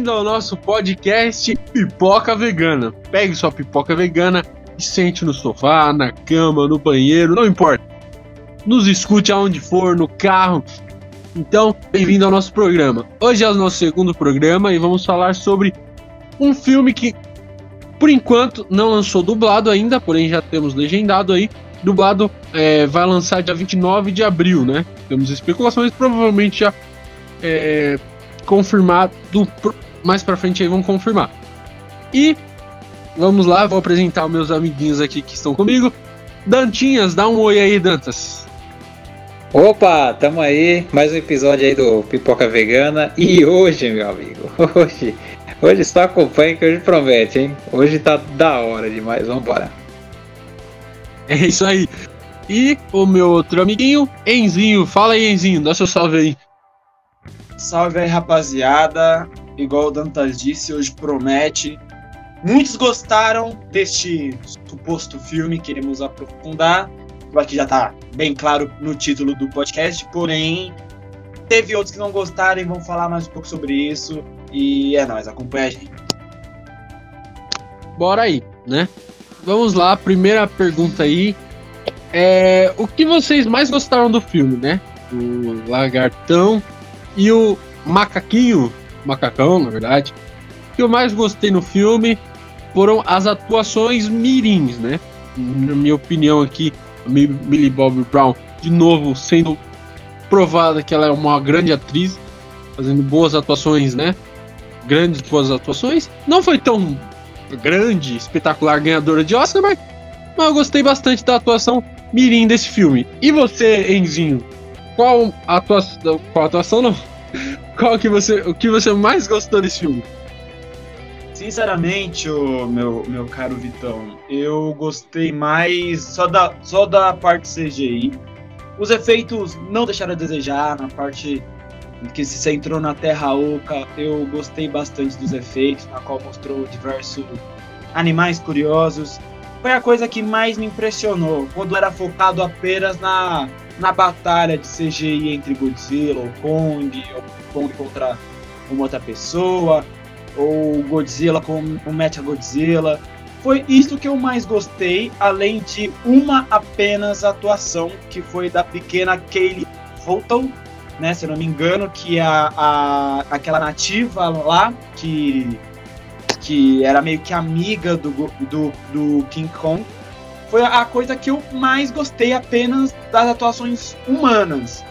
bem-vindo ao nosso podcast Pipoca Vegana. Pegue sua pipoca vegana e sente no sofá, na cama, no banheiro, não importa. Nos escute aonde for, no carro. Então, bem-vindo ao nosso programa. Hoje é o nosso segundo programa e vamos falar sobre um filme que, por enquanto, não lançou dublado ainda, porém já temos legendado aí. Dublado vai lançar dia 29 de abril, né? Temos especulações, provavelmente já confirmado, mais pra frente aí vão confirmar. E vamos lá, vou apresentar os meus amiguinhos aqui que estão comigo. Dantinhas, dá um oi aí, Dantas. Opa, tamo aí, mais um episódio aí do Pipoca Vegana. E hoje, meu amigo, hoje só acompanha que hoje promete, hein? Hoje tá da hora demais, vambora. É isso aí. E o meu outro amiguinho, Enzinho. Fala aí, Enzinho, dá seu salve aí. Salve aí, rapaziada. Igual o Dantas disse, hoje promete. Muitos gostaram deste suposto filme, queremos aprofundar. Aqui já tá bem claro no título do podcast, porém, teve outros que não gostaram e vão falar mais um pouco sobre isso. E é nóis, acompanha a gente. Bora aí, né? Vamos lá, primeira pergunta aí. O que vocês mais gostaram do filme, né? O Lagartão e o Macaquinho, Macacão, na verdade. O que eu mais gostei no filme foram as atuações mirins, né? Na minha opinião aqui, a Millie Bobby Brown, de novo, sendo provada que ela é uma grande atriz, fazendo boas atuações, né? Grandes, boas atuações. Não foi tão grande, espetacular, ganhadora de Oscar, mas eu gostei bastante da atuação mirim desse filme. E você, Enzinho? O que você mais gostou desse filme? Sinceramente, meu caro Vitão, eu gostei mais só da parte CGI. Os efeitos não deixaram a desejar. Na parte que se centrou na Terra Oca, eu gostei bastante dos efeitos, na qual mostrou diversos animais curiosos. Foi a coisa que mais me impressionou, quando era focado apenas na batalha de CGI entre Godzilla ou Kong contra uma outra pessoa, ou Godzilla com o Mechagodzilla. Foi isso que eu mais gostei, além de uma apenas atuação, que foi da pequena Kaylee Hottle, né, se eu não me engano, que aquela nativa lá, que era meio que amiga do King Kong, foi a coisa que eu mais gostei apenas das atuações humanas.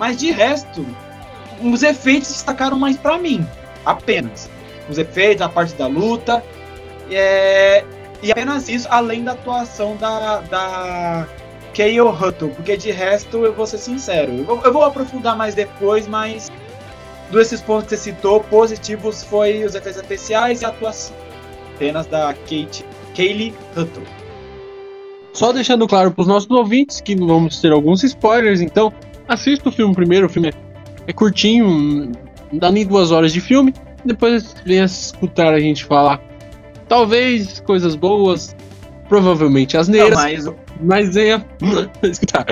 Mas de resto, os efeitos destacaram mais pra mim, apenas. Os efeitos, a parte da luta, e apenas isso, além da atuação da Kaylee Hottle, porque de resto eu vou ser sincero, eu vou aprofundar mais depois, mas desses pontos que você citou, positivos foi os efeitos especiais e a atuação apenas da Kaylee Hottle. Só deixando claro para os nossos ouvintes que vamos ter alguns spoilers, então assista o filme primeiro, o filme é curtinho, não dá nem 2 horas de filme, depois venha escutar a gente falar, talvez coisas boas, provavelmente asneiras, mas venha escutar.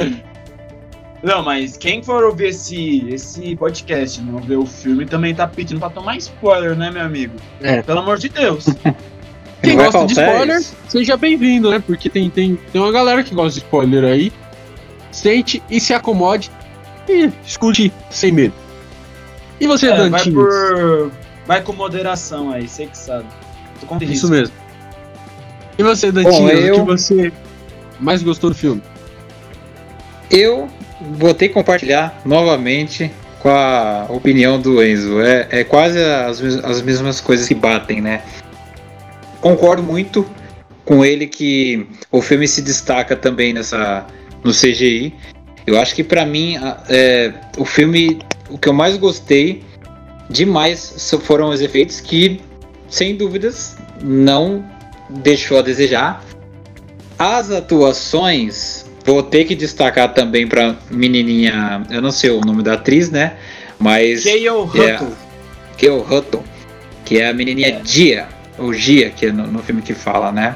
Não, mas quem for ouvir esse podcast, não ver o filme, também tá pedindo pra tomar spoiler, né, meu amigo? Pelo amor de Deus. Quem gosta de spoiler, seja bem-vindo, né? Porque tem uma galera que gosta de spoiler aí. Sente e se acomode e escute sem medo. E você, Dantinho? Vai com moderação aí, você que sabe. Tô com isso mesmo. E você, Dantinho, o que você mais gostou do filme? Eu botei compartilhar novamente com a opinião do Enzo. É quase as mesmas coisas que batem, né? Concordo muito com ele que o filme se destaca também no CGI. Eu acho que pra mim o filme, o que eu mais gostei demais foram os efeitos que, sem dúvidas, não deixou a desejar. As atuações, vou ter que destacar também pra menininha, eu não sei o nome da atriz, né? Mas Kaylee Hottle, que é a menininha Gia, que é no filme que fala, né?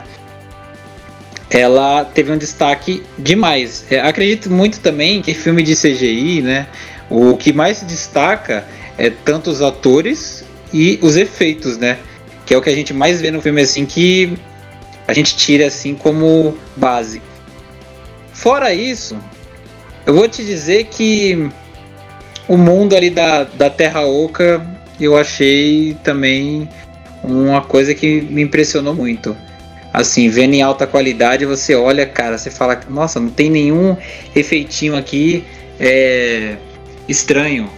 Ela teve um destaque demais. Acredito muito também que filme de CGI, né? O que mais se destaca é tanto os atores e os efeitos, né? Que é o que a gente mais vê no filme, assim, que a gente tira, assim, como base. Fora isso, eu vou te dizer que o mundo ali da Terra Oca eu achei também uma coisa que me impressionou muito. Assim, vendo em alta qualidade, você olha, cara, você fala, nossa, não tem nenhum efeitinho aqui estranho.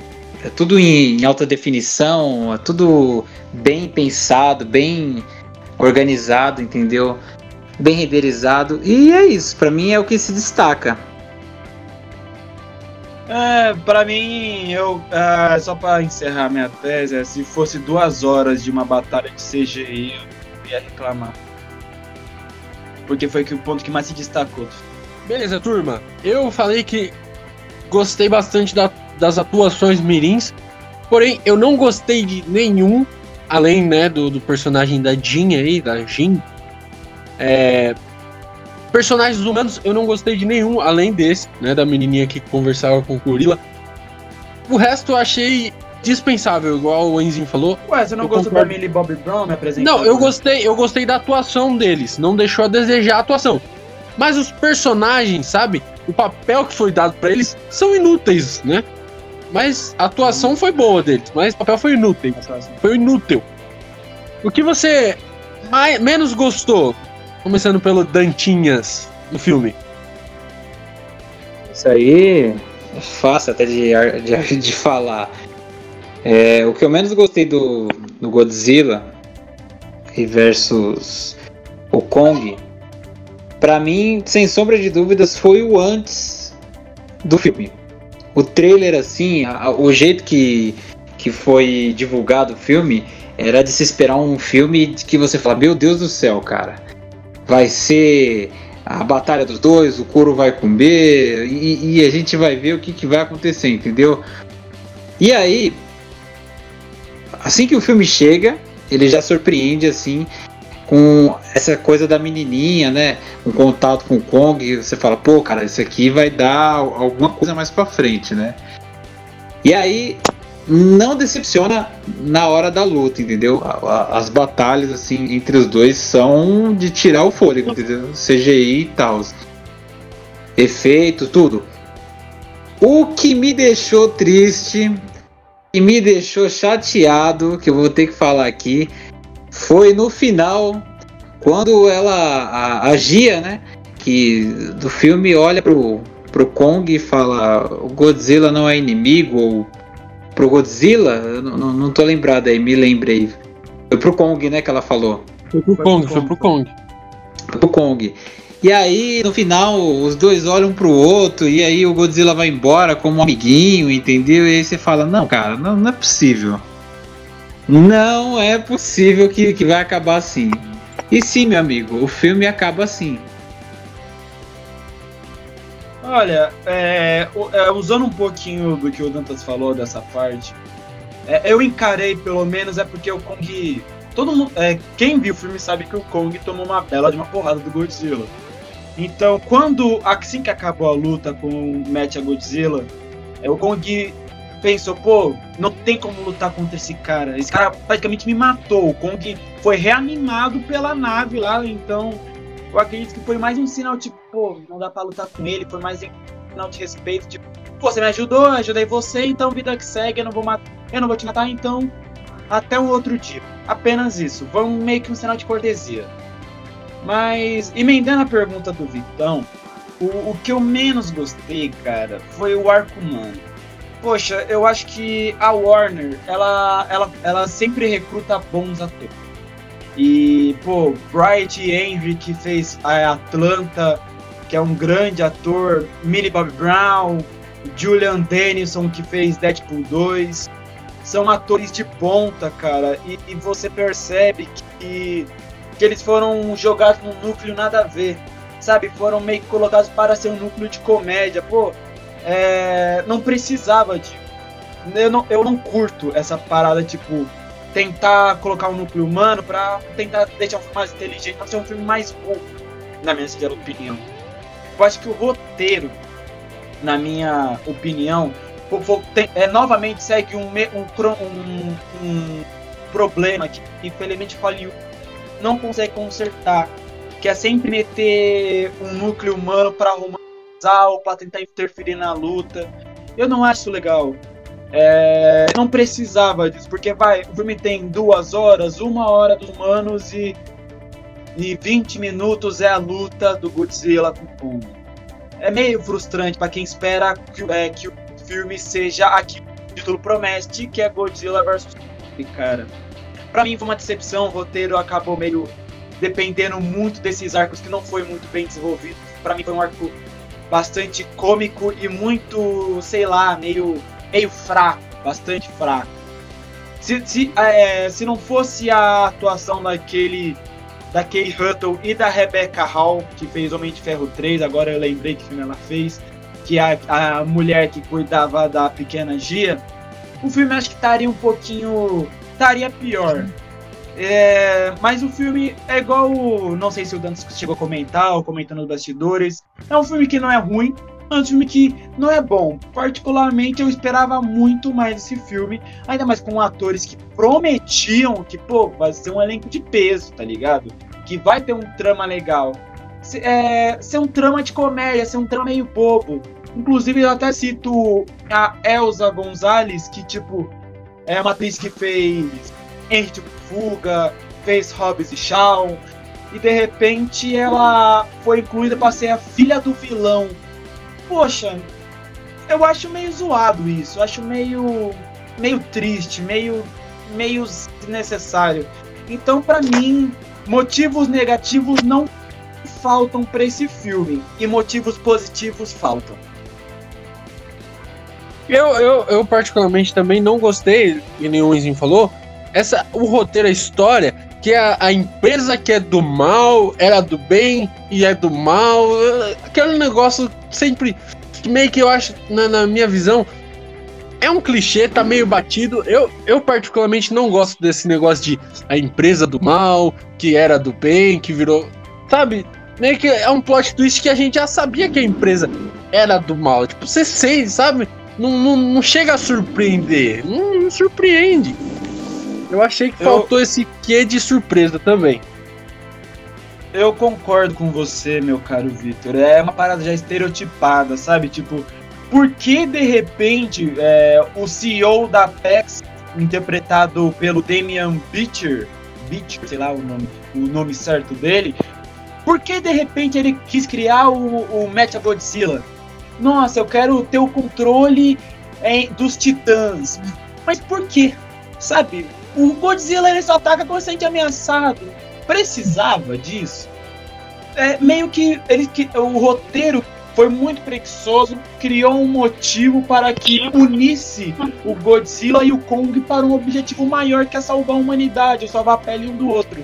É tudo em alta definição, é tudo bem pensado, bem organizado, entendeu? Bem renderizado. E é isso, pra mim é o que se destaca. Pra mim, só pra encerrar minha tese, se fosse 2 horas de uma batalha de CGI, eu ia reclamar. Porque foi o ponto que mais se destacou. Beleza, turma. Eu falei que gostei bastante das atuações mirins, porém eu não gostei de nenhum, além, né, do personagem da Jean aí, da Jean. Personagens humanos eu não gostei de nenhum, além desse, né, da menininha que conversava com o gorila. O resto eu achei dispensável, igual o Enzinho falou. Ué, você não gostou da Millie Bobby Brown me apresentando? Não, eu gostei da atuação deles, não deixou a desejar a atuação. Mas os personagens, sabe, o papel que foi dado pra eles, são inúteis, né? Mas a atuação foi boa deles, mas o papel foi inútil. Foi inútil. O que você menos gostou, começando pelo Dantinhas, no filme? Isso aí é fácil até de falar. O que eu menos gostei do Godzilla versus o Kong, pra mim, sem sombra de dúvidas, foi o antes do filme. O trailer, assim, o jeito que foi divulgado o filme, era de se esperar um filme que você fala, meu Deus do céu, cara, vai ser a batalha dos dois, o couro vai comer, e a gente vai ver o que vai acontecer, entendeu? E aí, assim que o filme chega, ele já surpreende, assim, com essa coisa da menininha, né? Um contato com o Kong, e você fala, pô, cara, isso aqui vai dar alguma coisa mais pra frente, né? E aí, não decepciona na hora da luta, entendeu? As batalhas, assim, entre os dois são de tirar o fôlego, entendeu? CGI e tal, efeito, tudo. O que me deixou triste, e me deixou chateado, que eu vou ter que falar aqui, foi no final, quando ela, a Gia, né, que do filme olha pro Kong e fala, o Godzilla não é inimigo, ou pro Godzilla, eu não tô lembrado aí, me lembrei. Foi pro Kong, né, que ela falou. Foi pro Kong. E aí, no final, os dois olham um pro outro, e aí o Godzilla vai embora como um amiguinho, entendeu? E aí você fala, não, cara, não é possível. Não é possível que vai acabar assim. E sim, meu amigo, o filme acaba assim. Olha, usando um pouquinho do que o Dantas falou dessa parte, eu encarei, pelo menos, porque o Kong... Todo mundo, quem viu o filme sabe que o Kong tomou uma bela de uma porrada do Godzilla. Então, assim que acabou a luta com o Mechagodzilla, o Kong pensou, pô, não tem como lutar contra esse cara. Esse cara praticamente me matou. O Kong foi reanimado pela nave lá, então eu acredito que foi mais um sinal, tipo, pô, não dá pra lutar com ele. Foi mais um sinal de respeito, tipo, pô, você me ajudou, eu ajudei você, então vida que segue, eu não vou te matar, então até o outro dia. Apenas isso. Foi meio que um sinal de cortesia. Mas, emendando a pergunta do Vitão, o que eu menos gostei, cara, foi o arco humano. Poxa, eu acho que a Warner, ela sempre recruta bons atores. E, pô, Brian Tyree Henry, que fez a Atlanta, que é um grande ator, Millie Bobby Brown, Julian Dennison, que fez Deadpool 2... São atores de ponta, cara, e você percebe que eles foram jogados num núcleo nada a ver, sabe? Foram meio que colocados para ser um núcleo de comédia, pô, não precisava de... Eu não curto essa parada, tipo, tentar colocar um núcleo humano pra tentar deixar um filme mais inteligente, pra ser um filme mais bom, na minha opinião. Eu acho que o roteiro, na minha opinião, novamente segue um problema que, infelizmente, Hollywood não consegue consertar, que é sempre meter um núcleo humano pra romantizar ou pra tentar interferir na luta. Eu não acho legal. Não precisava disso, porque o filme tem 2 horas, 1 hora dos humanos e 20 minutos é a luta do Godzilla com o Kong. É meio frustrante pra quem espera que o filme seja aquilo que o título promete, que é Godzilla vs. Kong, cara. Pra mim foi uma decepção, o roteiro acabou meio dependendo muito desses arcos que não foi muito bem desenvolvido. Pra mim foi um arco bastante cômico e muito, sei lá, meio fraco, bastante fraco. Se não fosse a atuação da Kaylee Hottle e da Rebecca Hall, que fez Homem de Ferro 3, agora eu lembrei que filme ela fez, que é a mulher que cuidava da pequena Gia, o filme acho que estaria pior. Mas o filme é igual, não sei se o Dantas chegou a comentar ou comentando nos bastidores, é um filme que não é ruim, é um filme que não é bom. Particularmente eu esperava muito mais esse filme, ainda mais com atores que prometiam que, vai ser um elenco de peso, tá ligado? Que vai ter um trama legal, ser um trama de comédia, ser um trama meio bobo. Inclusive eu até cito a Elsa Gonzalez, que é uma atriz que fez Enrique de Fuga, fez Hobbes e Shaw, e de repente ela foi incluída para ser a filha do vilão. Poxa, eu acho meio zoado isso, eu acho meio triste, meio desnecessário. Então, para mim, motivos negativos não faltam para esse filme, e motivos positivos faltam. Eu particularmente também não gostei, e nenhum Izinho falou, o roteiro, a história, que a empresa que é do mal, era do bem e é do mal, aquele negócio sempre, meio que eu acho, na minha visão, é um clichê, tá meio batido. Eu particularmente não gosto desse negócio de a empresa do mal, que era do bem, que virou, sabe, meio que é um plot twist que a gente já sabia que a empresa era do mal, você sei, sabe, não chega a surpreender, não surpreende. Eu achei que faltou esse quê de surpresa também. Eu concordo com você, meu caro Vitor. É uma parada já estereotipada, sabe? Por que de repente o CEO da PEX, interpretado pelo Damian Bicher, sei lá o nome certo dele, por que de repente ele quis criar o Mechagodzilla? Nossa, eu quero ter o controle dos titãs. Mas por quê? Sabe? O Godzilla ele só ataca quando se sente ameaçado. Precisava disso? Meio que o roteiro foi muito preguiçoso, criou um motivo para que unisse o Godzilla e o Kong para um objetivo maior, que é salvar a humanidade, salvar a pele um do outro.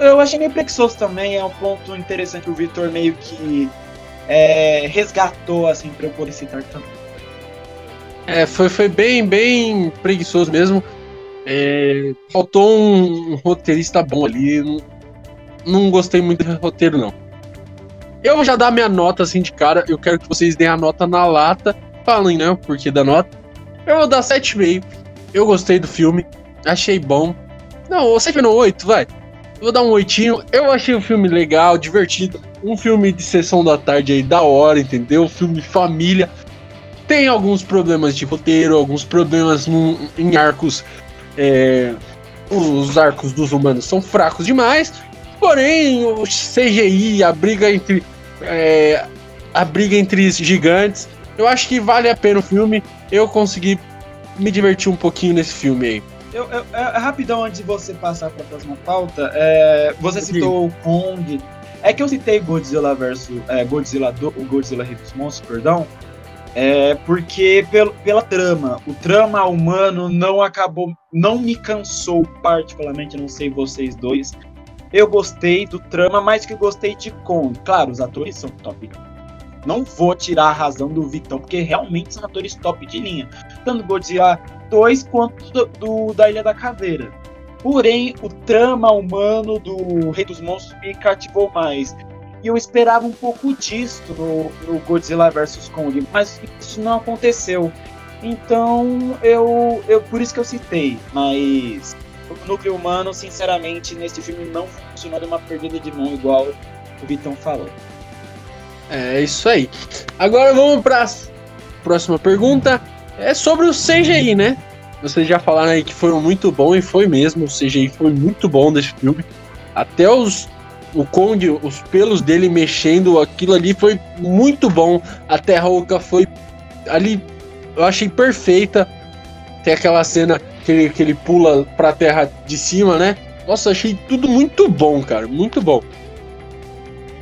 Eu achei meio preguiçoso também, é um ponto interessante que o Victor meio que resgatou, assim, para eu poder citar também. Foi bem preguiçoso mesmo. Faltou um roteirista bom ali. Não gostei muito do roteiro, não. Eu vou já dar minha nota assim de cara. Eu quero que vocês deem a nota na lata. Falem, né, o porquê da nota. Eu vou dar 7,5. Eu gostei do filme, achei bom. Não, 7,8, vai. Eu vou dar um 8. Eu achei o filme legal, divertido. Um filme de sessão da tarde aí, da hora, entendeu? Filme família. Tem alguns problemas de roteiro, alguns problemas em arcos. Os arcos dos humanos são fracos demais. Porém, o CGI, a briga entre gigantes, eu acho que vale a pena o filme. Eu consegui me divertir um pouquinho nesse filme aí. Rapidão, antes de você passar para a próxima pauta, você citou o Kong. É que eu citei Godzilla versus Godzilla Rei dos Monstros, perdão. Porque pela trama, o trama humano não acabou, não me cansou particularmente, não sei vocês dois. Eu gostei do trama, mais que gostei de Kong. Claro, os atores são top. Não vou tirar a razão do Vitão, porque realmente são atores top de linha. Tanto do Godzilla 2 quanto da Ilha da Caveira. Porém, o trama humano do Rei dos Monstros me cativou mais. E eu esperava um pouco disso no Godzilla vs. Kong, mas isso não aconteceu. Então, eu por isso que eu citei, mas o núcleo humano, sinceramente, nesse filme não funcionou, de uma perdida de mão, igual o Vitão falou. É isso aí. Agora vamos para a próxima pergunta. É sobre o CGI, né? Vocês já falaram aí que foram muito bons, e foi mesmo. O CGI foi muito bom desse filme. Até o Kong, os pelos dele mexendo, aquilo ali foi muito bom. A Terra Oca foi ali, eu achei perfeita. Tem aquela cena que ele pula pra terra de cima, né? Nossa, achei tudo muito bom, cara. Muito bom.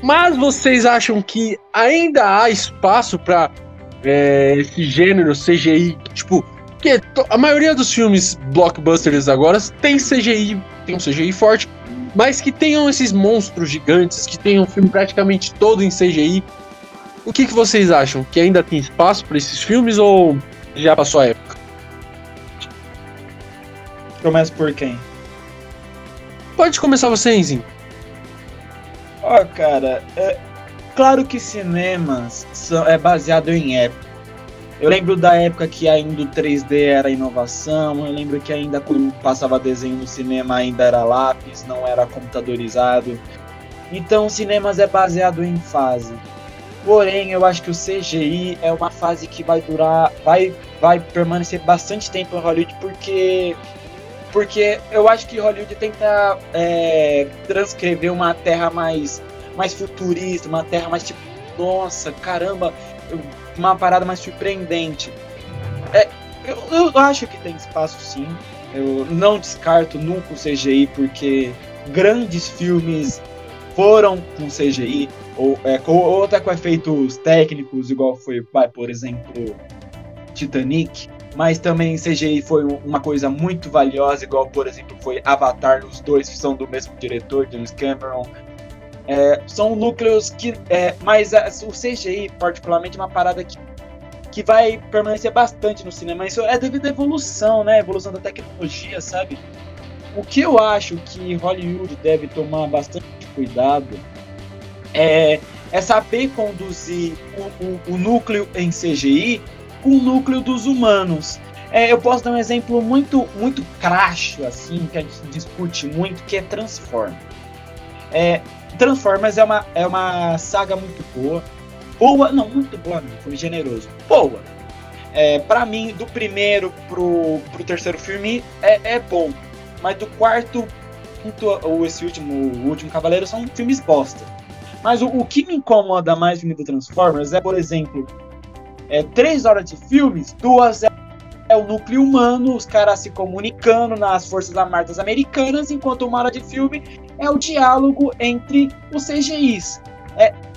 Mas vocês acham que ainda há espaço pra esse gênero CGI, tipo... Porque a maioria dos filmes blockbusters agora tem CGI, tem um CGI forte, mas que tenham esses monstros gigantes, que tenham um filme praticamente todo em CGI. O que vocês acham? Que ainda tem espaço para esses filmes ou já passou a época? Começo por quem? Pode começar você, Enzinho. Ó, cara, claro que cinemas é baseado em época. Eu lembro da época que ainda o 3D era inovação, eu lembro que ainda quando passava desenho no cinema ainda era lápis, não era computadorizado. Então, cinemas é baseado em fase. Porém, eu acho que o CGI é uma fase que vai durar, vai permanecer bastante tempo em Hollywood, porque eu acho que Hollywood tenta transcrever uma terra mais futurista, uma terra mais tipo, nossa, caramba... uma parada mais surpreendente. Eu acho que tem espaço sim, eu não descarto nunca o CGI, porque grandes filmes foram com CGI, ou até com efeitos técnicos, igual foi, por exemplo, Titanic, mas também CGI foi uma coisa muito valiosa, igual, por exemplo, foi Avatar, os dois são do mesmo diretor, James Cameron. São núcleos que... mas o CGI, particularmente, é uma parada que vai permanecer bastante no cinema. Isso é devido à evolução, né? Evolução da tecnologia, sabe? O que eu acho que Hollywood deve tomar bastante cuidado é saber conduzir o núcleo em CGI com o núcleo dos humanos. Eu posso dar um exemplo muito, muito crasso, assim, que a gente discute muito, que é Transformers. Transformers é uma saga muito boa. Boa, não, muito boa, amigo, foi generoso. Boa. Pra mim, do primeiro pro terceiro filme é bom. Mas do quarto, ou esse último Cavaleiro, são filmes bosta. Mas o que me incomoda mais no filme do Transformers é, por exemplo, 3 horas de filmes, 2 é o núcleo humano, os caras se comunicando nas forças armadas americanas, enquanto 1 hora de filme é o diálogo entre os CGIs.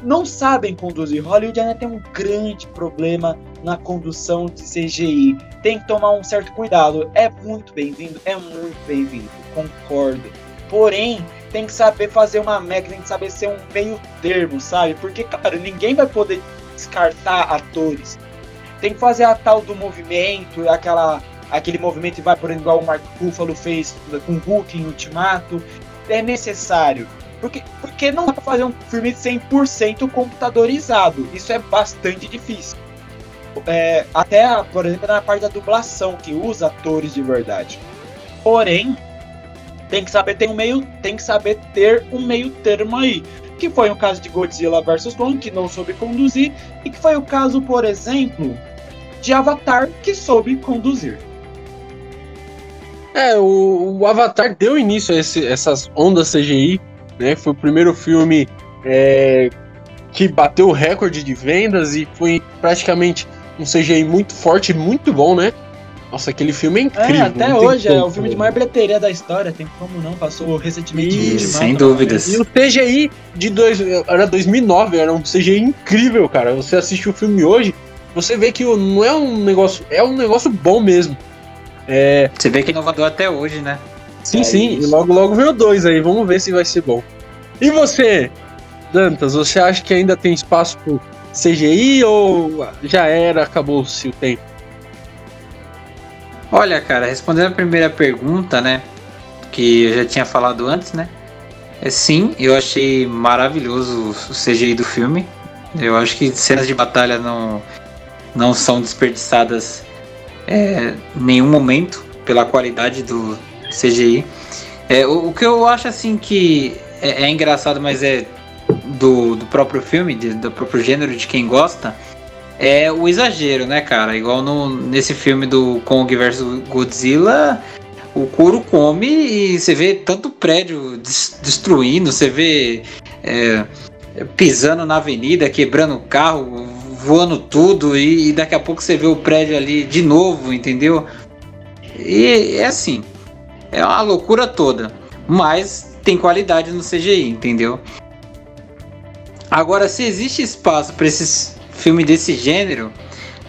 Não sabem conduzir. Hollywood ainda tem um grande problema na condução de CGI. Tem que tomar um certo cuidado. É muito bem-vindo, concordo. Porém, tem que saber fazer uma métrica, tem que saber ser um meio termo, sabe? Porque, cara, ninguém vai poder descartar atores. Tem que fazer a tal do movimento, aquele movimento que vai, por exemplo, igual o Mark Ruffalo fez com o Hulk em Ultimato. É necessário, porque não dá pra fazer um filme de 100% computadorizado, isso é bastante difícil. Até, por exemplo, na parte da dublação, que usa atores de verdade. Porém, tem que saber ter um meio termo aí, que foi o caso de Godzilla vs. Kong, que não soube conduzir, e que foi o caso, por exemplo, de Avatar, que soube conduzir. O Avatar deu início a essas ondas CGI, né? Foi o primeiro filme que bateu o recorde de vendas e foi praticamente um CGI muito forte e muito bom, né? Nossa, aquele filme é incrível. Até hoje é o filme de maior bilheteria da história, tem como não, passou recentemente. Sem dúvidas. E o CGI era 2009, era um CGI incrível, cara. Você assiste o filme hoje, você vê que não é um negócio, é um negócio bom mesmo. Você vê que é inovador até hoje, né? Sim, isso. E logo vem o 2 aí, vamos ver se vai ser bom. E você, Dantas, você acha que ainda tem espaço pro CGI ou já era, acabou-se o tempo? Olha, cara, respondendo a primeira pergunta, né, que eu já tinha falado antes, né, sim, eu achei maravilhoso o CGI do filme. Eu acho que cenas de batalha não são desperdiçadas nenhum momento, pela qualidade do CGI. O que eu acho assim que é engraçado, mas é do próprio filme, do próprio gênero, de quem gosta, é o exagero, né, cara? Igual nesse filme do Kong vs Godzilla, o couro come e você vê tanto prédio destruindo, você vê pisando na avenida, quebrando o carro, voando tudo, e daqui a pouco você vê o prédio ali de novo, entendeu? E é assim, é uma loucura toda, mas tem qualidade no CGI, entendeu? Agora, se existe espaço para esses filmes desse gênero,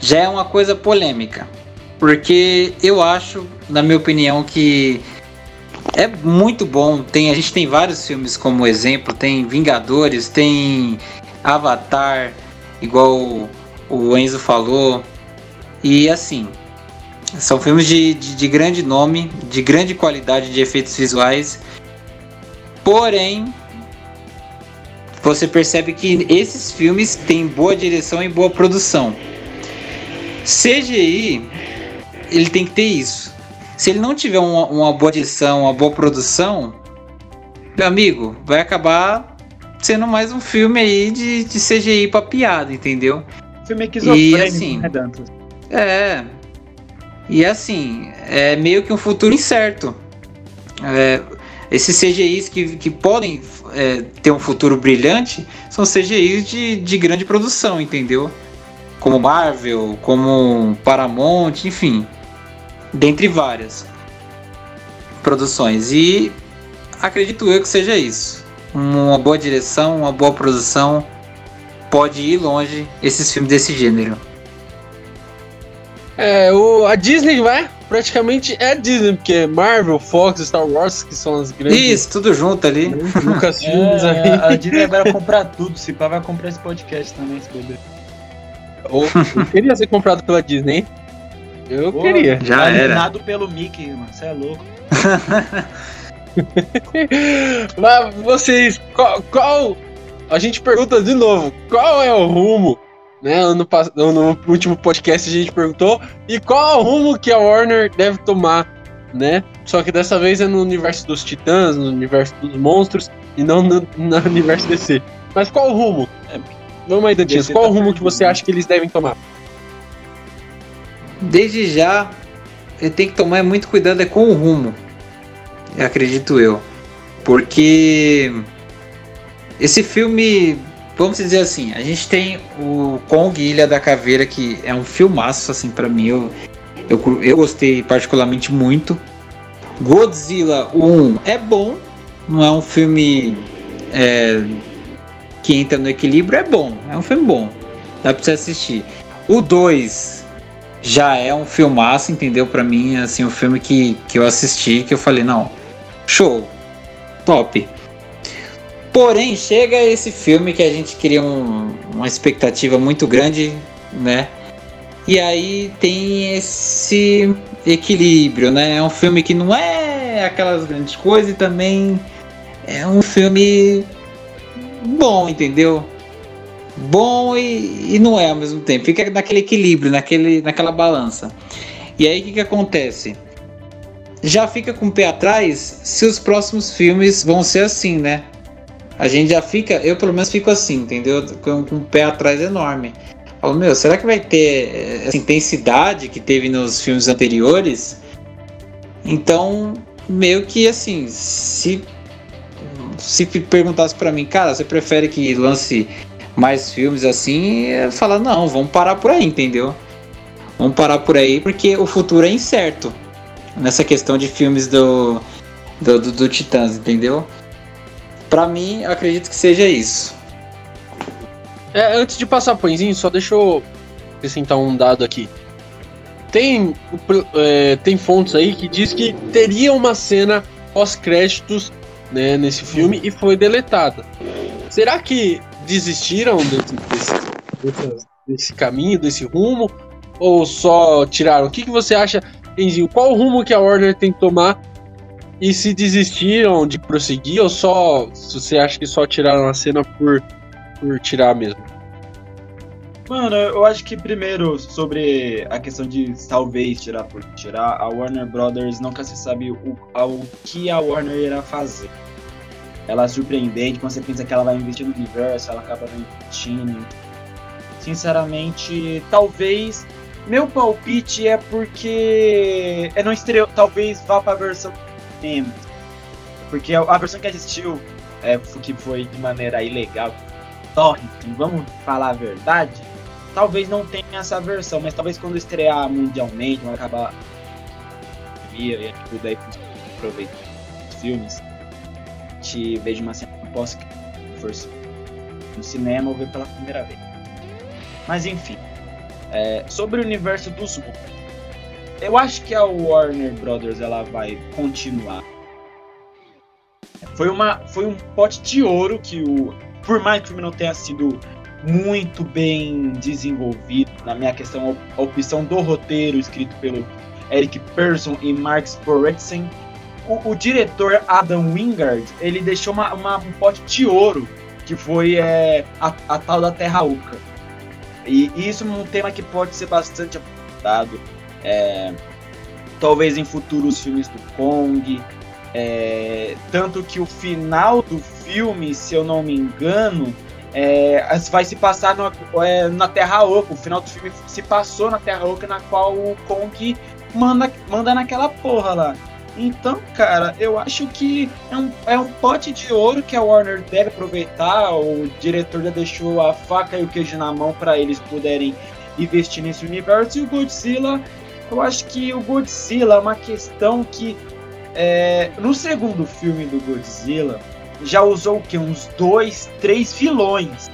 já é uma coisa polêmica, porque eu acho, na minha opinião, que é muito bom. A gente tem vários filmes como exemplo, tem Vingadores, tem Avatar, igual o Enzo falou, e assim, são filmes de grande nome, de grande qualidade de efeitos visuais, porém você percebe que esses filmes têm boa direção e boa produção. CGI, ele tem que ter isso. Se ele não tiver uma boa direção, uma boa produção, meu amigo, vai acabar sendo mais um filme aí de CGI pra piada, entendeu? Filme esquizofrênico, assim, né, Dantas? E assim, é meio que um futuro incerto. Esses CGIs que podem ter um futuro brilhante são CGIs de grande produção, entendeu? Como Marvel, como Paramount, enfim, dentre várias produções. E acredito eu que seja isso. Uma boa direção, uma boa produção, pode ir longe esses filmes desse gênero. A Disney vai... Praticamente é Disney, porque é Marvel, Fox, Star Wars, que são as grandes... Isso, tudo junto ali. Lucas Filmes ali. A Disney agora vai comprar tudo, se pá, vai comprar esse podcast também, se puder. Eu queria ser comprado pela Disney. Eu queria. Já era. Eliminado pelo Mickey, mano, você é louco. Mas vocês, qual... A gente pergunta de novo, qual é o rumo? Né, no último podcast a gente perguntou e qual é o rumo que a Warner deve tomar, né? Só que dessa vez é no universo dos Titãs, no universo dos monstros e não no universo DC. Mas qual o rumo? Vamos aí, Dantinhas, qual o rumo que você acha que eles devem tomar? Desde já, eu tenho que tomar muito cuidado com o rumo, acredito eu, porque esse filme... Vamos dizer assim, a gente tem o Kong e Ilha da Caveira, que é um filmaço, assim, pra mim, eu gostei particularmente muito. Godzilla 1 é bom, não é um filme que entra no equilíbrio, é um filme bom, dá pra você assistir. O 2 já é um filmaço, entendeu? Pra mim, assim, um filme que eu assisti, que eu falei, não, show, top. Porém, chega esse filme que a gente queria uma expectativa muito grande, né? E aí tem esse equilíbrio, né? É um filme que não é aquelas grandes coisas e também é um filme bom, entendeu? Bom e não é ao mesmo tempo. Fica naquele equilíbrio, naquela balança. E aí o que acontece? Já fica com o pé atrás se os próximos filmes vão ser assim, né? A gente já fica, eu pelo menos fico assim, entendeu? Com o pé atrás enorme. Falo, meu, será que vai ter essa intensidade que teve nos filmes anteriores? Então, meio que assim, se perguntasse pra mim, cara, você prefere que lance mais filmes assim? Eu falo, não, vamos parar por aí, entendeu? Vamos parar por aí, porque o futuro é incerto nessa questão de filmes do Titãs, entendeu? Pra mim, eu acredito que seja isso. Antes de passar pãezinho, só deixa eu acrescentar um dado aqui. Tem fontes aí que diz que teria uma cena pós-créditos, né, nesse filme e foi deletada. Será que desistiram desse caminho, desse rumo? Ou só tiraram? O que você acha, Enzinho? Qual o rumo que a Warner tem que tomar? E se desistiram de prosseguir ou só... Se você acha que só tiraram a cena por tirar mesmo? Mano, eu acho que primeiro, sobre a questão de talvez tirar por tirar, a Warner Brothers nunca se sabe o que a Warner irá fazer. Ela é surpreendente, quando você pensa que ela vai investir no universo, ela acaba não investindo. Sinceramente, talvez... Meu palpite é porque... Eu não estreou, talvez vá pra versão M. Porque a versão que assistiu, que foi de maneira ilegal, torrent, vamos falar a verdade... Talvez não tenha essa versão, mas talvez quando estrear mundialmente, vai acabar... E tipo, daí aproveitar os filmes. Te vejo uma cena que posso forçar no cinema ou ver pela primeira vez. Mas enfim, sobre o universo dos Hulk. Eu acho que a Warner Brothers ela vai continuar. Foi um pote de ouro que por mais que o filme não tenha sido muito bem desenvolvido, na minha questão, a opção do roteiro escrito pelo Eric Pearson e Mark Sporetson, o diretor Adam Wingard, ele deixou um pote de ouro, que foi a tal da Terra Oca. E isso é um tema que pode ser bastante apontado, talvez em futuros filmes do Kong, tanto que o final do filme, se eu não me engano, vai se passar na Terra Oca. O final do filme se passou na Terra Oca, na qual o Kong manda naquela porra lá. Então, cara, eu acho que é um pote de ouro que a Warner deve aproveitar. O diretor já deixou a faca e o queijo na mão para eles poderem investir nesse universo. E o Godzilla, eu acho que o Godzilla é uma questão que... no segundo filme do Godzilla, já usou o quê? Uns 2, 3 vilões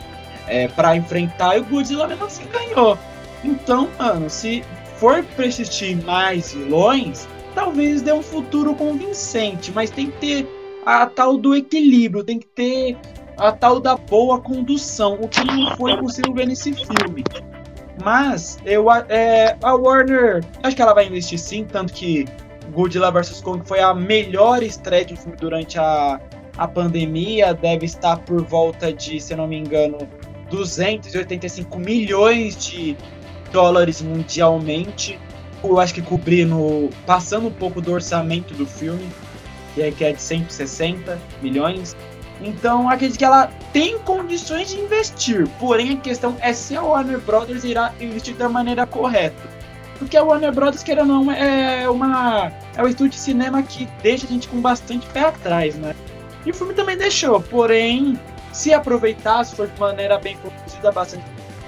para enfrentar, e o Godzilla mesmo assim ganhou. Então, mano, se for pra existir mais vilões... Talvez dê um futuro convincente, mas tem que ter a tal do equilíbrio, tem que ter a tal da boa condução, o que não foi possível ver nesse filme. Mas a Warner, acho que ela vai investir sim, tanto que Godzilla vs. Kong foi a melhor estreia de um filme durante a pandemia, deve estar por volta de, se não me engano, 285 milhões de dólares mundialmente. Eu acho que cobrindo, passando um pouco do orçamento do filme, que é de 160 milhões. Então, acredito que ela tem condições de investir, porém a questão é se a Warner Brothers irá investir da maneira correta. Porque a Warner Brothers, queira ou não, é um estúdio de cinema que deixa a gente com bastante pé atrás, né? E o filme também deixou, porém, se aproveitar, se for de maneira bem conduzida,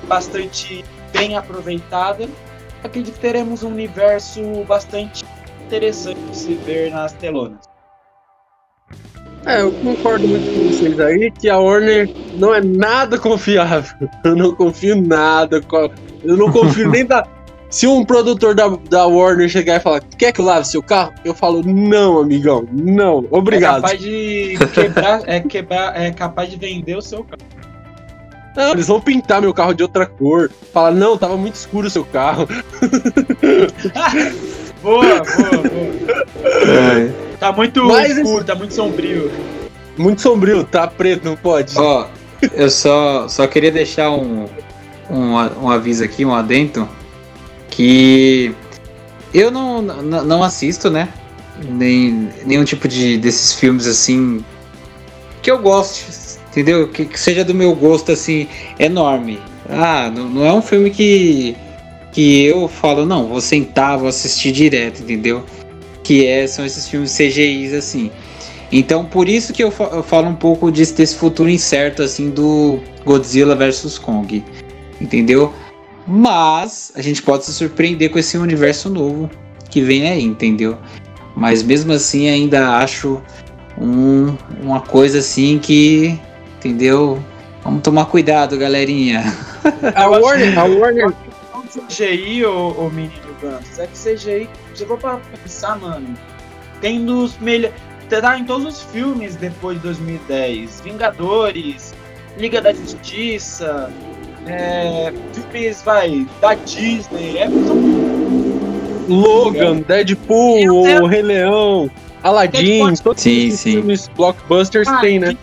bastante bem aproveitada, acredito que teremos um universo bastante interessante de se ver nas telonas. Eu concordo muito com vocês aí, que a Warner não é nada confiável. Eu não confio nada. Eu não confio nem da... Se um produtor da Warner chegar e falar, quer que eu lave seu carro? Eu falo, não, amigão, não, obrigado. É capaz de é capaz de vender o seu carro. Não, eles vão pintar meu carro de outra cor. Falar, não, tava muito escuro o seu carro. Boa. Tá muito escuro, tá muito sombrio. Muito sombrio, tá preto, não pode. Ó, eu só queria deixar um aviso aqui, um adendo. Que eu não assisto, né? Nenhum tipo desses filmes assim que eu gosto. Entendeu? Que seja do meu gosto, assim, enorme. Não é um filme que eu falo, não, vou sentar, vou assistir direto, entendeu? São esses filmes CGIs, assim. Então, por isso que eu falo um pouco desse futuro incerto, assim, do Godzilla vs. Kong, entendeu? Mas a gente pode se surpreender com esse universo novo que vem aí, entendeu? Mas mesmo assim, ainda acho uma coisa assim que... Entendeu? Vamos tomar cuidado, galerinha. A Warner. CGI, ô menino Gantos, é que CGI, se for pra pensar, mano, tem nos melhores. Tá em todos os filmes depois de 2010. Vingadores, Liga da Justiça, filmes, da Disney, Logan, Deadpool, o Rei Leão, Aladdin, todos esses filmes blockbusters tem, né?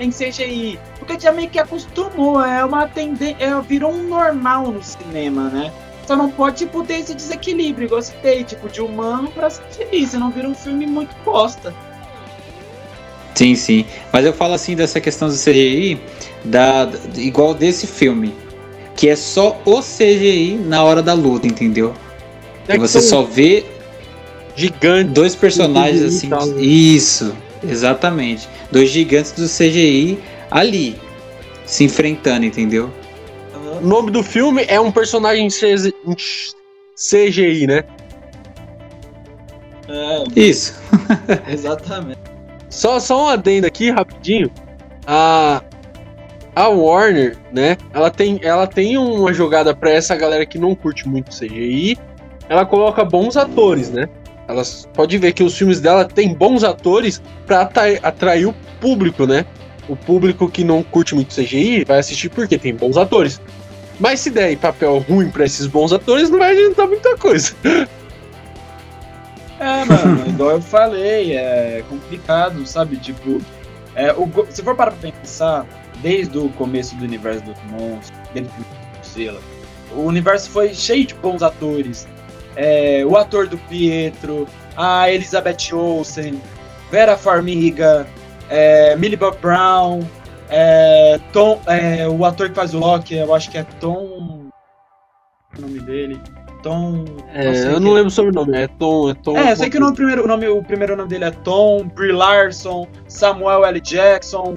Em CGI. porque já meio que acostumou, é uma tendência, virou um normal no cinema, né? Só não pode, tipo, ter esse desequilíbrio, igual eu citei, tipo, de humano pra ser feliz, senão vira um filme muito bosta. Sim, sim. Mas eu falo assim dessa questão do CGI, igual desse filme, que é só o CGI na hora da luta, entendeu? E você só vê gigante, dois personagens assim. Isso, exatamente. Dois gigantes do CGI ali, se enfrentando, entendeu? O nome do filme é um personagem CGI, né? É, isso. Exatamente. Só um adendo aqui, rapidinho. A Warner, né? Ela tem uma jogada pra essa galera que não curte muito CGI. Ela coloca bons atores, né? Ela pode ver que os filmes dela tem bons atores pra atrair o público, né? O público que não curte muito CGI vai assistir porque tem bons atores. Mas se der papel ruim pra esses bons atores, não vai adiantar muita coisa. É, mano, igual eu falei, é complicado, sabe? Tipo, se for parar pra pensar, desde o começo do universo dos monstros, desde o Godzilla, o universo foi cheio de bons atores. O ator do Pietro, a Elizabeth Olsen, Vera Farmiga, Millie Bobby Brown, Tom, o ator que faz o Loki, eu acho que é Tom... o nome dele... Tom... eu não lembro sobre o nome, é Tom... eu sei que o primeiro nome dele é Tom, Brie Larson, Samuel L. Jackson...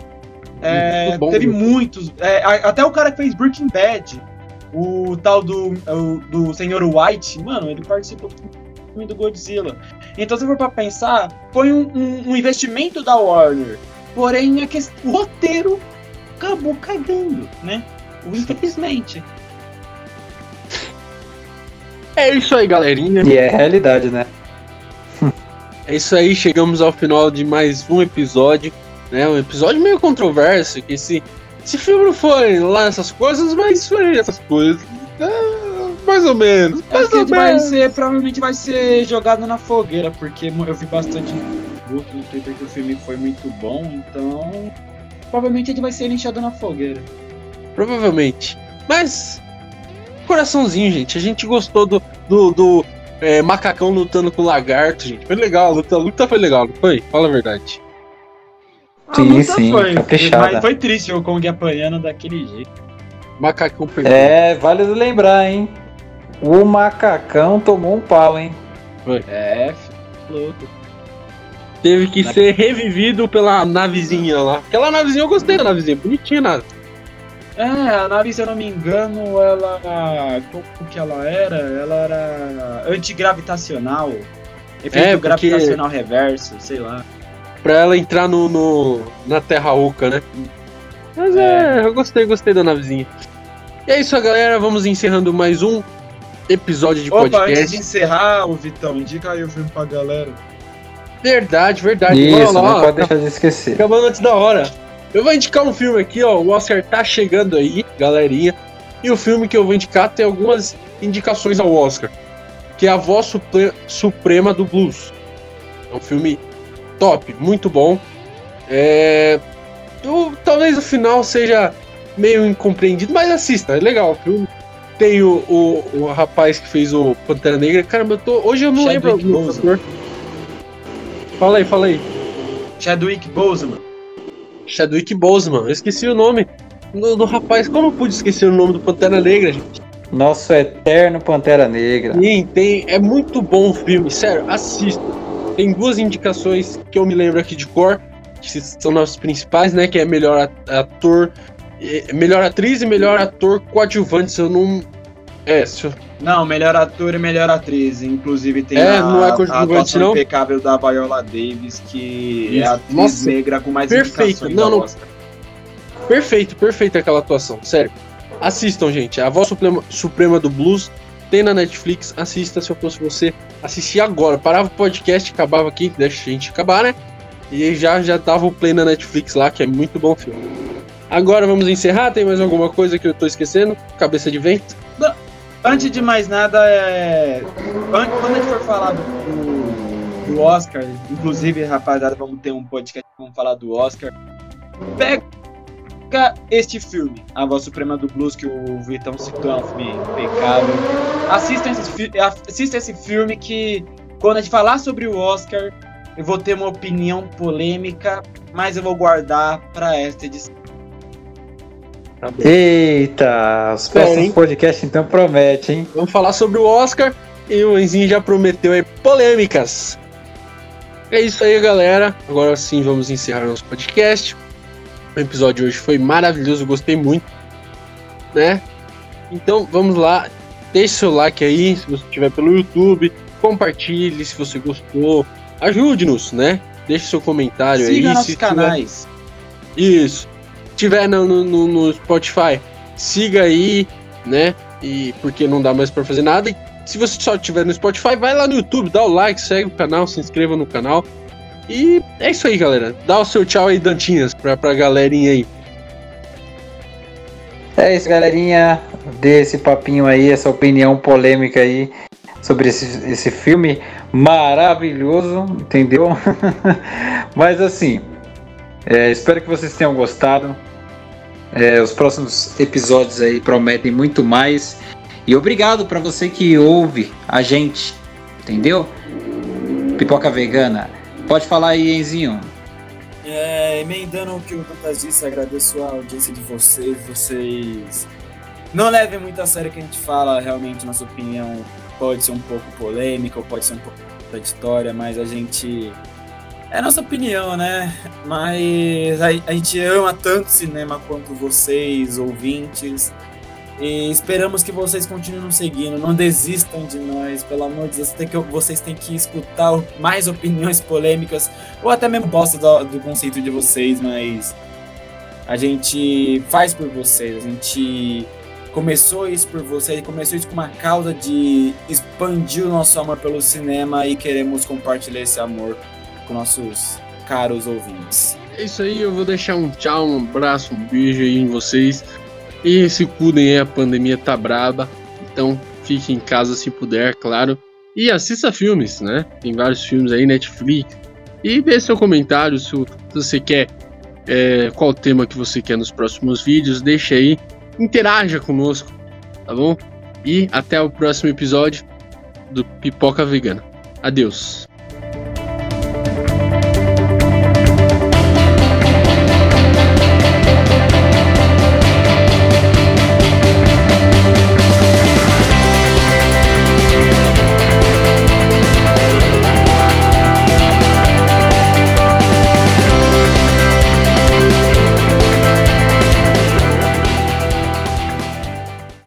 muitos... até o cara que fez Breaking Bad, o tal do Senhor White, mano, ele participou do filme do Godzilla. Então, se for pra pensar, foi um investimento da Warner, porém o roteiro acabou cagando, né? Infelizmente. É isso aí, galerinha. E é realidade, né? É isso aí, chegamos ao final de mais um episódio, né? Um episódio meio controverso, que esse filme não foi lá essas coisas, mas foi essas coisas. Mais ou menos. Mais ou menos. Provavelmente vai ser jogado na fogueira, porque eu vi bastante no Twitter que o filme foi muito bom, então provavelmente ele vai ser linchado na fogueira. Provavelmente. Mas... coraçãozinho, gente. A gente gostou do macacão lutando com o lagarto, gente. Foi legal, a luta foi legal, não foi? Fala a verdade. Sim, foi triste o Kong apanhando daquele jeito. Macacão perdeu. É, vale lembrar, hein? O macacão tomou um pau, hein? Foi. É, louco. Teve que ser revivido pela navezinha lá. Aquela navezinha, eu gostei da navezinha, bonitinha a nave. A nave, se eu não me engano, ela... como que ela era? Ela era antigravitacional. Efeito gravitacional reverso, sei lá. Pra ela entrar na Terra Oca, né? Mas eu gostei da navezinha. E é isso, galera. Vamos encerrando mais um episódio de podcast. Antes de encerrar, ô Vitão, indica aí o filme pra galera. Verdade. Isso, não pode deixar de esquecer. Acabando antes da hora. Eu vou indicar um filme aqui, ó. O Oscar tá chegando aí, galerinha. E o filme que eu vou indicar tem algumas indicações ao Oscar, que é A Voz Suprema do Blues. É um filme top, muito bom. Talvez o final seja meio incompreendido, mas assista, é legal o filme. Tem o rapaz que fez o Pantera Negra. Caramba, hoje eu não lembro o ator. Fala aí. Chadwick Boseman. Chadwick Boseman, eu esqueci o nome do rapaz, como eu pude esquecer o nome do Pantera Negra, gente? Nosso eterno Pantera Negra. Sim, é muito bom o filme, sério, assista. Tem duas indicações que eu me lembro aqui de cor, que são nossas principais, né, que é melhor ator, melhor atriz e melhor ator coadjuvante, se eu não... Não, melhor ator e melhor atriz. Inclusive tem a atuação impecável da Viola Davis, que isso. É a atriz negra com mais indicações da Oscar. Perfeito aquela atuação, sério. Assistam, gente. A Voz Suprema do Blues tem na Netflix. Assista, se eu fosse você, assistir agora. Parava o podcast, acabava aqui, deixa a gente acabar, né? E já dava o play na Netflix lá, que é muito bom filme. Agora vamos encerrar. Tem mais alguma coisa que eu tô esquecendo? Cabeça de vento? Não. Antes de mais nada, quando a gente for falar do Oscar, inclusive, rapaziada, vamos ter um podcast que vamos falar do Oscar. Pega indica este filme, A Voz Suprema do Blues, que o Vitão citou, é um filme impecável. Assista esse filme que, quando a gente falar sobre o Oscar, eu vou ter uma opinião polêmica, mas eu vou guardar para esta edição. Eita, os próximos podcasts então prometem, hein? Vamos falar sobre o Oscar e o Enzinho já prometeu aí polêmicas. É isso aí, galera. Agora sim vamos encerrar nosso podcast. O episódio de hoje foi maravilhoso, gostei muito, né? Então vamos lá, deixe seu like aí, se você estiver pelo YouTube, compartilhe se você gostou, ajude-nos, né? Deixe seu comentário. Siga aí. Siga nossos canais. Isso. Se estiver no Spotify, siga aí, né? E porque não dá mais pra fazer nada. E se você só estiver no Spotify, vai lá no YouTube, dá o like, segue o canal, se inscreva no canal. E é isso aí, galera. Dá o seu tchau aí, Dantinhas, pra galerinha aí. É isso, galerinha. Dê esse papinho aí, essa opinião polêmica aí sobre esse filme maravilhoso, entendeu? Mas assim, espero que vocês tenham gostado. Os próximos episódios aí prometem muito mais. E obrigado pra você que ouve a gente, entendeu? Pipoca Vegana. Pode falar aí, Enzinho. Emendando o que o Dantas disse, agradeço a audiência de vocês. Vocês não levem muito a sério o que a gente fala. Realmente, nossa opinião pode ser um pouco polêmica ou pode ser um pouco contraditória, mas a gente... é nossa opinião, né? Mas a gente ama tanto cinema quanto vocês, ouvintes. E esperamos que vocês continuem nos seguindo, não desistam de nós, pelo amor de Deus, vocês têm que escutar mais opiniões polêmicas, ou até mesmo bosta do conceito de vocês, mas a gente faz por vocês, a gente começou isso por vocês, começou isso com uma causa de expandir o nosso amor pelo cinema e queremos compartilhar esse amor com nossos caros ouvintes. É isso aí, eu vou deixar um tchau, um abraço, um beijo aí em vocês. E se cuidem aí, a pandemia tá braba, então fique em casa se puder, claro. E assista filmes, né? Tem vários filmes aí, Netflix. E dê seu comentário se você quer, qual tema que você quer nos próximos vídeos, deixa aí, interaja conosco, tá bom? E até o próximo episódio do Pipoca Vegana. Adeus!